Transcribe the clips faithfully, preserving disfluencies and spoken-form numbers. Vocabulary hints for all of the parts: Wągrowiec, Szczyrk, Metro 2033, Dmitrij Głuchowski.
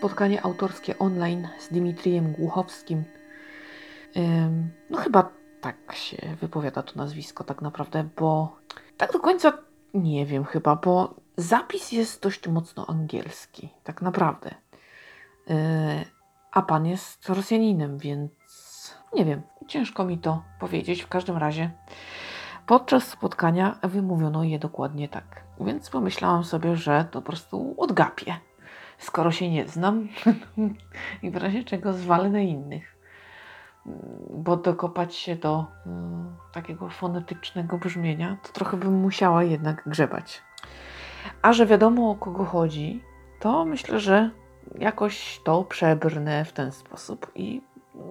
spotkanie autorskie online z Dmitrijem Głuchowskim. No chyba tak się wypowiada to nazwisko tak naprawdę, bo tak do końca nie wiem chyba, bo zapis jest dość mocno angielski, tak naprawdę. A pan jest Rosjaninem, więc nie wiem, ciężko mi to powiedzieć. W każdym razie podczas spotkania wymówiono je dokładnie tak. Więc pomyślałam sobie, że to po prostu odgapię, skoro się nie znam i w razie czego zwalę na innych. Bo dokopać się do mm, takiego fonetycznego brzmienia, to trochę bym musiała jednak grzebać. A że wiadomo, o kogo chodzi, to myślę, że jakoś to przebrnę w ten sposób i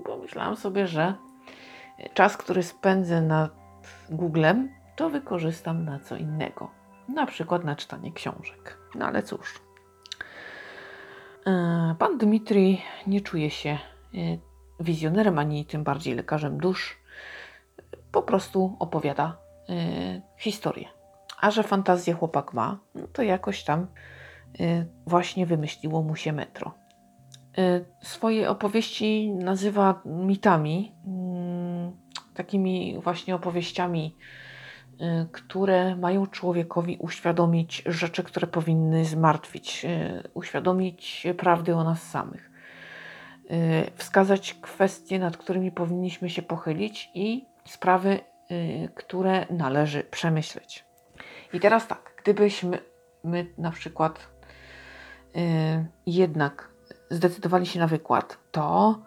pomyślałam sobie, że czas, który spędzę nad Google'em, to wykorzystam na co innego. Na przykład na czytanie książek. No ale cóż. Pan Dmitrij nie czuje się wizjonerem, ani tym bardziej lekarzem dusz. Po prostu opowiada historię. A że fantazję chłopak ma, no to jakoś tam właśnie wymyśliło mu się metro. Swoje opowieści nazywa mitami, takimi właśnie opowieściami, które mają człowiekowi uświadomić rzeczy, które powinny zmartwić, uświadomić prawdy o nas samych, wskazać kwestie, nad którymi powinniśmy się pochylić i sprawy, które należy przemyśleć. I teraz tak, gdybyśmy my na przykład jednak zdecydowali się na wykład, to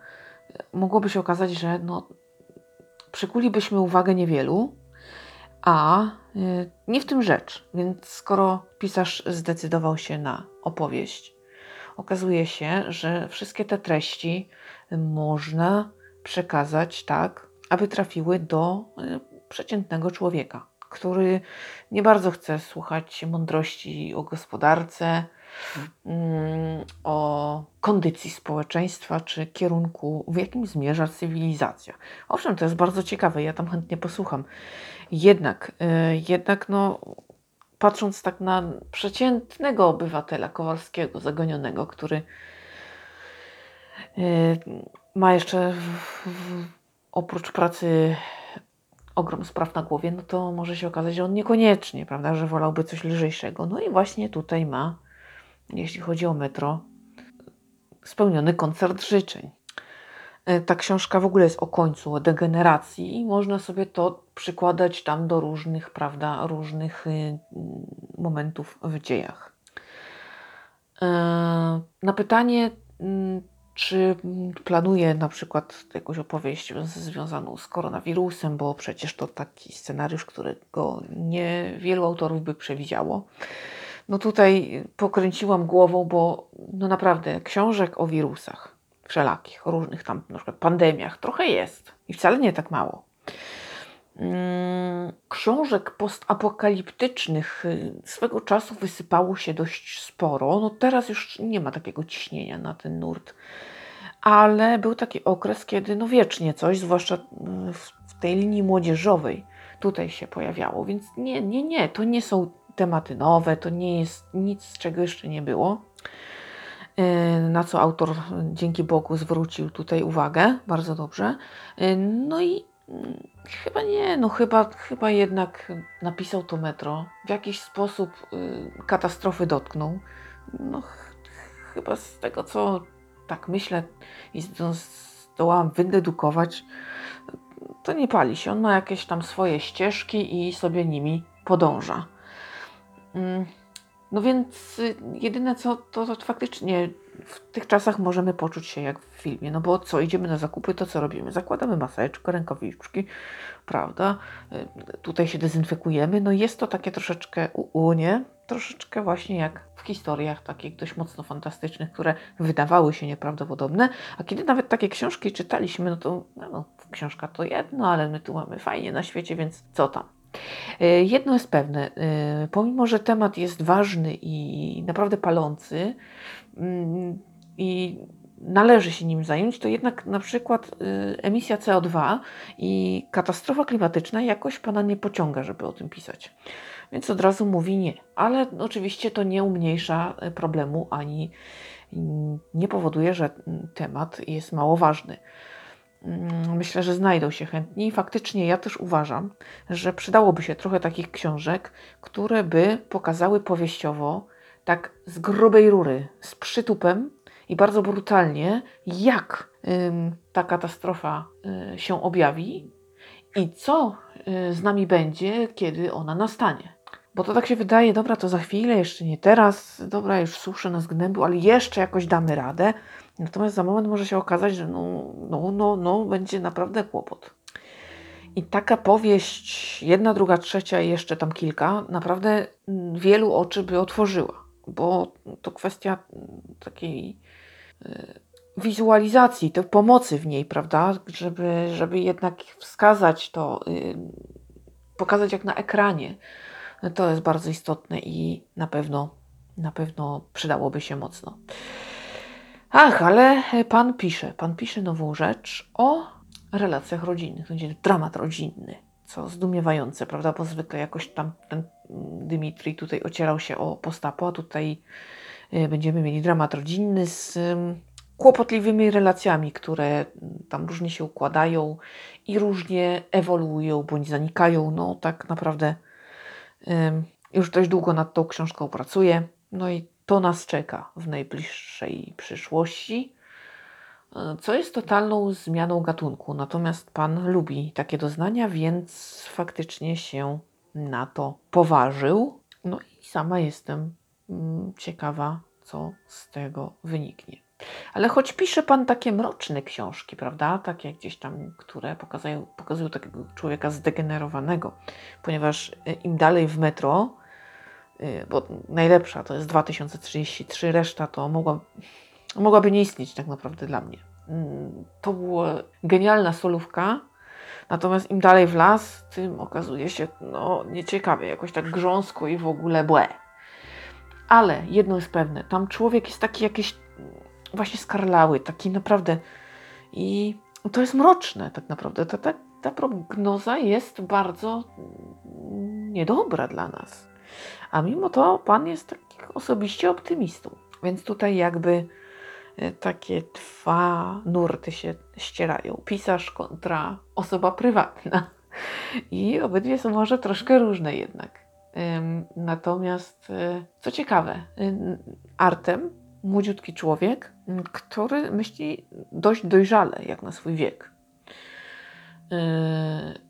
mogłoby się okazać, że no, przykulibyśmy uwagę niewielu, a nie w tym rzecz. Więc skoro pisarz zdecydował się na opowieść, okazuje się, że wszystkie te treści można przekazać tak, aby trafiły do przeciętnego człowieka, który nie bardzo chce słuchać mądrości o gospodarce, o kondycji społeczeństwa czy kierunku, w jakim zmierza cywilizacja. Owszem, to jest bardzo ciekawe, ja tam chętnie posłucham. Jednak, jednak no, patrząc tak na przeciętnego obywatela Kowalskiego, zagonionego, który ma jeszcze w, w, oprócz pracy ogrom spraw na głowie, no to może się okazać, że on niekoniecznie, prawda, że wolałby coś lżejszego. No i właśnie tutaj ma, jeśli chodzi o metro, spełniony koncert życzeń. Ta książka w ogóle jest o końcu, o degeneracji i można sobie to przykładać tam do różnych, prawda, różnych momentów w dziejach. Na pytanie, czy planuje na przykład jakąś opowieść związaną z koronawirusem, bo przecież to taki scenariusz, którego niewielu autorów by przewidziało. No tutaj pokręciłam głową, bo no naprawdę książek o wirusach wszelakich, o różnych tam na przykład pandemiach trochę jest i wcale nie tak mało. Książek postapokaliptycznych swego czasu wysypało się dość sporo. No teraz już nie ma takiego ciśnienia na ten nurt, ale był taki okres, kiedy no wiecznie coś, zwłaszcza w tej linii młodzieżowej, tutaj się pojawiało, więc nie, nie, nie, to nie są tematy nowe, to nie jest nic, czego jeszcze nie było, na co autor dzięki Bogu zwrócił tutaj uwagę, bardzo dobrze. No i chyba nie, no chyba, chyba jednak napisał to metro, w jakiś sposób katastrofy dotknął. No ch- chyba z tego, co tak myślę i zdołałam wydedukować, to nie pali się, on ma jakieś tam swoje ścieżki i sobie nimi podąża. No więc jedyne co, to, to faktycznie w tych czasach możemy poczuć się jak w filmie, no bo co, idziemy na zakupy, to co robimy? Zakładamy maseczkę, rękawiczki, prawda? Tutaj się dezynfekujemy, no jest to takie troszeczkę u nie, troszeczkę właśnie jak w historiach takich dość mocno fantastycznych, które wydawały się nieprawdopodobne, a kiedy nawet takie książki czytaliśmy, no to no, no, książka to jedno, ale my tu mamy fajnie na świecie, więc co tam? Jedno jest pewne, pomimo że temat jest ważny i naprawdę palący i należy się nim zająć, to jednak na przykład emisja C O dwa i katastrofa klimatyczna jakoś pana nie pociąga, żeby o tym pisać. Więc od razu mówi nie, ale oczywiście to nie umniejsza problemu ani nie powoduje, że temat jest mało ważny. Myślę, że znajdą się chętni. Faktycznie ja też uważam, że przydałoby się trochę takich książek, które by pokazały powieściowo, tak z grubej rury, z przytupem i bardzo brutalnie, jak ym, ta katastrofa y, się objawi i co y, z nami będzie, kiedy ona nastanie. Bo to tak się wydaje, dobra, to za chwilę, jeszcze nie teraz, dobra, już suszę nas gnębił, ale jeszcze jakoś damy radę. Natomiast za moment może się okazać, że no, no, no, no, będzie naprawdę kłopot. I taka powieść, jedna, druga, trzecia i jeszcze tam kilka, naprawdę wielu oczy by otworzyła. Bo to kwestia takiej wizualizacji, tej pomocy w niej, prawda? Żeby, żeby jednak wskazać to, pokazać jak na ekranie. To jest bardzo istotne i na pewno, na pewno przydałoby się mocno. Ach, ale pan pisze, pan pisze nową rzecz o relacjach rodzinnych. To będzie dramat rodzinny, co zdumiewające, prawda? Bo zwykle jakoś tam ten Dmitrij tutaj ocierał się o postapo, a tutaj będziemy mieli dramat rodzinny z kłopotliwymi relacjami, które tam różnie się układają i różnie ewoluują bądź zanikają. No tak naprawdę już dość długo nad tą książką pracuję. No i to nas czeka w najbliższej przyszłości, co jest totalną zmianą gatunku. Natomiast pan lubi takie doznania, więc faktycznie się na to poważył. No i sama jestem ciekawa, co z tego wyniknie. Ale choć pisze pan takie mroczne książki, prawda? Takie gdzieś tam, które pokazują, pokazują takiego człowieka zdegenerowanego, ponieważ im dalej w metro, bo najlepsza to jest dwa tysiące trzydzieści trzy, reszta to mogła, mogłaby nie istnieć tak naprawdę dla mnie. To była genialna solówka, natomiast im dalej w las, tym okazuje się no, nieciekawie, jakoś tak grząsko i w ogóle błe. Ale jedno jest pewne, tam człowiek jest taki jakiś właśnie skarlały, taki naprawdę i to jest mroczne tak naprawdę. Ta, ta, ta prognoza jest bardzo niedobra dla nas. A mimo to pan jest taki osobiście optymistą. Więc tutaj jakby takie dwa nurty się ścierają. Pisarz kontra osoba prywatna. I obydwie są może troszkę różne jednak. Natomiast co ciekawe, Artem, młodziutki człowiek, który myśli dość dojrzale jak na swój wiek.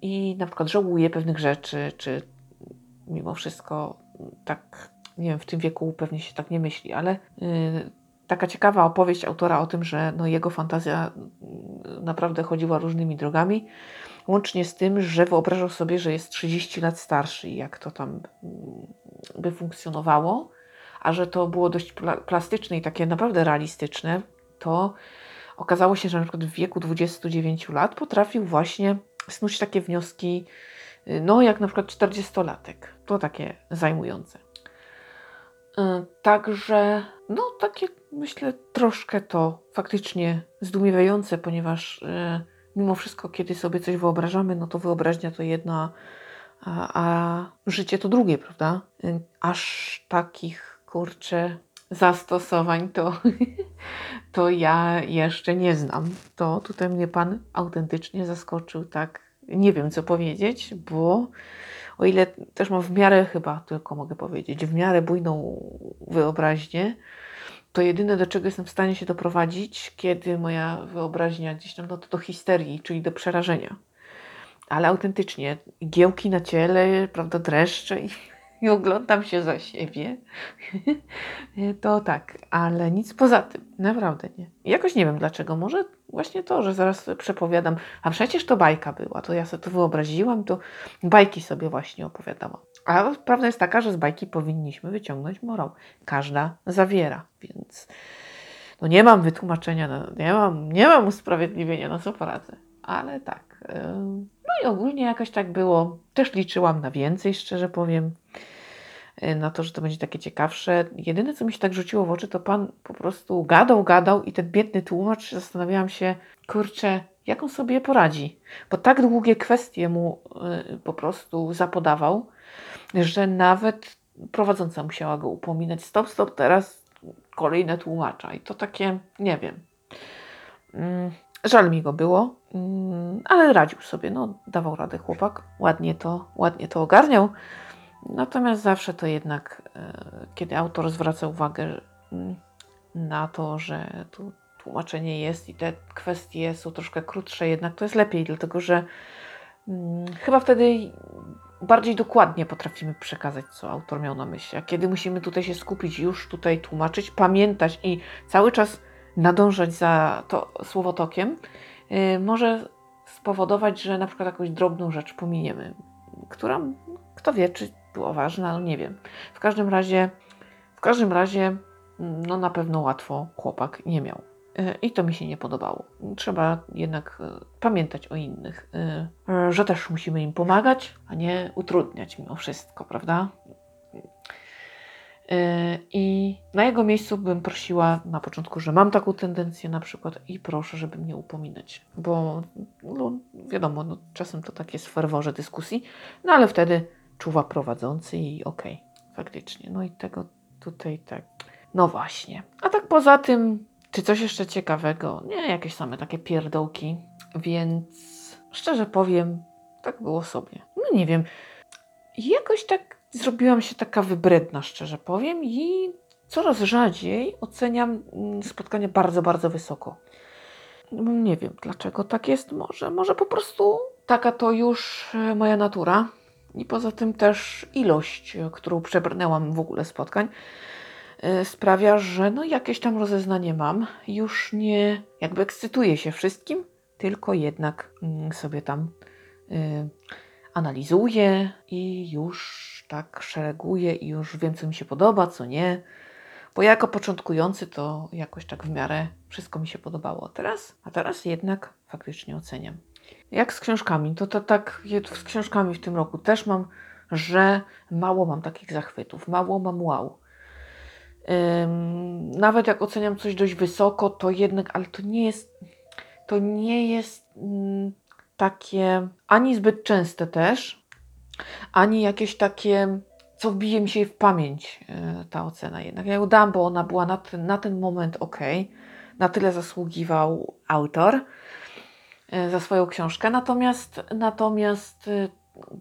I na przykład żałuje pewnych rzeczy, czy mimo wszystko tak, nie wiem, w tym wieku pewnie się tak nie myśli, ale yy, taka ciekawa opowieść autora o tym, że no, jego fantazja naprawdę chodziła różnymi drogami, łącznie z tym, że wyobrażał sobie, że jest trzydzieści lat starszy i jak to tam by funkcjonowało, a że to było dość plastyczne i takie naprawdę realistyczne, to okazało się, że na przykład w wieku dwudziestu dziewięciu lat potrafił właśnie snuć takie wnioski, no jak na przykład czterdziestolatek. To takie zajmujące. Yy, także, no takie myślę troszkę to faktycznie zdumiewające, ponieważ yy, mimo wszystko, kiedy sobie coś wyobrażamy, no to wyobraźnia to jedna, a, a życie to drugie, prawda? Yy, aż takich, kurczę, zastosowań to, to ja jeszcze nie znam. To tutaj mnie pan autentycznie zaskoczył, tak? Nie wiem, co powiedzieć, bo o ile też mam w miarę chyba, tylko mogę powiedzieć, w miarę bujną wyobraźnię, to jedyne, do czego jestem w stanie się doprowadzić, kiedy moja wyobraźnia gdzieś tam, no to do histerii, czyli do przerażenia. Ale autentycznie, giełki na ciele, prawda, dreszcze i, i oglądam się za siebie, to tak, ale nic poza tym, naprawdę nie. Jakoś nie wiem dlaczego, może właśnie to, że zaraz przepowiadam, a przecież to bajka była, to ja sobie to wyobraziłam, to bajki sobie właśnie opowiadałam. A prawda jest taka, że z bajki powinniśmy wyciągnąć morał. Każda zawiera, więc no nie mam wytłumaczenia, no nie, mam, nie mam usprawiedliwienia, no co poradzę, ale tak. No i ogólnie jakoś tak było, też liczyłam na więcej, szczerze powiem, na to, że to będzie takie ciekawsze. Jedyne, co mi się tak rzuciło w oczy, to pan po prostu gadał, gadał i ten biedny tłumacz, zastanawiałam się, kurczę, jak on sobie poradzi. Bo tak długie kwestie mu y, po prostu zapodawał, że nawet prowadząca musiała go upominać. Stop, stop, teraz kolejne tłumacza. I to takie, nie wiem, żal mi go było, ale radził sobie, no dawał radę chłopak, ładnie to, ładnie to ogarniał. Natomiast zawsze to jednak, kiedy autor zwraca uwagę na to, że tu tłumaczenie jest i te kwestie są troszkę krótsze, jednak to jest lepiej, dlatego że chyba wtedy bardziej dokładnie potrafimy przekazać, co autor miał na myśli. A kiedy musimy tutaj się skupić, już tutaj tłumaczyć, pamiętać i cały czas nadążać za to słowotokiem, yy, może spowodować, że na przykład jakąś drobną rzecz pominiemy, która, kto wie, czy była ważna, no nie wiem. W każdym razie, w każdym razie, no na pewno łatwo chłopak nie miał. I to mi się nie podobało. Trzeba jednak pamiętać o innych, że też musimy im pomagać, a nie utrudniać mimo wszystko, prawda? I na jego miejscu bym prosiła na początku, że mam taką tendencję na przykład i proszę, żeby mnie upominać, bo no, wiadomo, no, czasem to tak jest w ferworze dyskusji, no ale wtedy czuwa prowadzący i okej, okay, faktycznie. No i tego tutaj tak. No właśnie. A tak poza tym, czy coś jeszcze ciekawego? Nie, jakieś same takie pierdołki, więc szczerze powiem, tak było sobie. No nie wiem, jakoś tak zrobiłam się taka wybredna, szczerze powiem, i coraz rzadziej oceniam spotkania bardzo, bardzo wysoko. Nie wiem, dlaczego tak jest, może, może po prostu taka to już moja natura i poza tym też ilość, którą przebrnęłam w ogóle spotkań, sprawia, że no jakieś tam rozeznanie mam, już nie jakby ekscytuję się wszystkim, tylko jednak sobie tam y, analizuję i już tak szereguję i już wiem, co mi się podoba, co nie. Bo ja jako początkujący to jakoś tak w miarę wszystko mi się podobało. Teraz, a teraz jednak faktycznie oceniam. Jak z książkami, to, to tak z książkami w tym roku też mam, że mało mam takich zachwytów, mało mam wow. Ym, nawet jak oceniam coś dość wysoko, to jednak, ale to nie jest, to nie jest mm, takie ani zbyt częste też, ani jakieś takie, co wbije mi się w pamięć yy, ta ocena jednak. Ja ją dam, bo ona była na ten, na ten moment okej, okay, na tyle zasługiwał autor yy, za swoją książkę, natomiast, natomiast yy,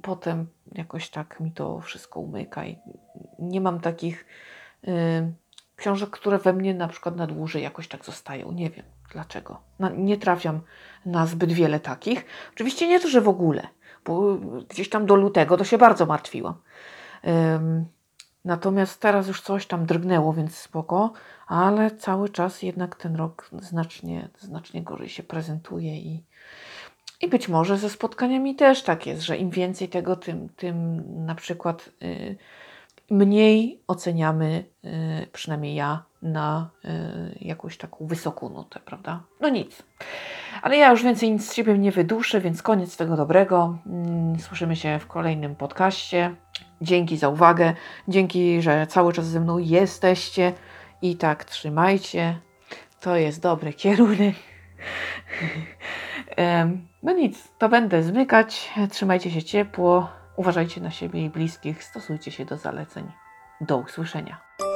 potem jakoś tak mi to wszystko umyka i nie mam takich książek, które we mnie na przykład na dłużej jakoś tak zostają. Nie wiem dlaczego. No, nie trafiam na zbyt wiele takich. Oczywiście nie to, że w ogóle, bo gdzieś tam do lutego to się bardzo martwiłam. Um, natomiast teraz już coś tam drgnęło, więc spoko, ale cały czas jednak ten rok znacznie, znacznie gorzej się prezentuje i, i być może ze spotkaniami też tak jest, że im więcej tego, tym, tym na przykład yy, mniej oceniamy, y, przynajmniej ja, na y, jakąś taką wysoką nutę, prawda? No nic. Ale ja już więcej nic z siebie nie wyduszę, więc koniec tego dobrego. Słyszymy się w kolejnym podcaście. Dzięki za uwagę. Dzięki, że cały czas ze mną jesteście. I tak trzymajcie. To jest dobry kierunek. No nic, to będę zmykać. Trzymajcie się ciepło. Uważajcie na siebie i bliskich, stosujcie się do zaleceń. Do usłyszenia.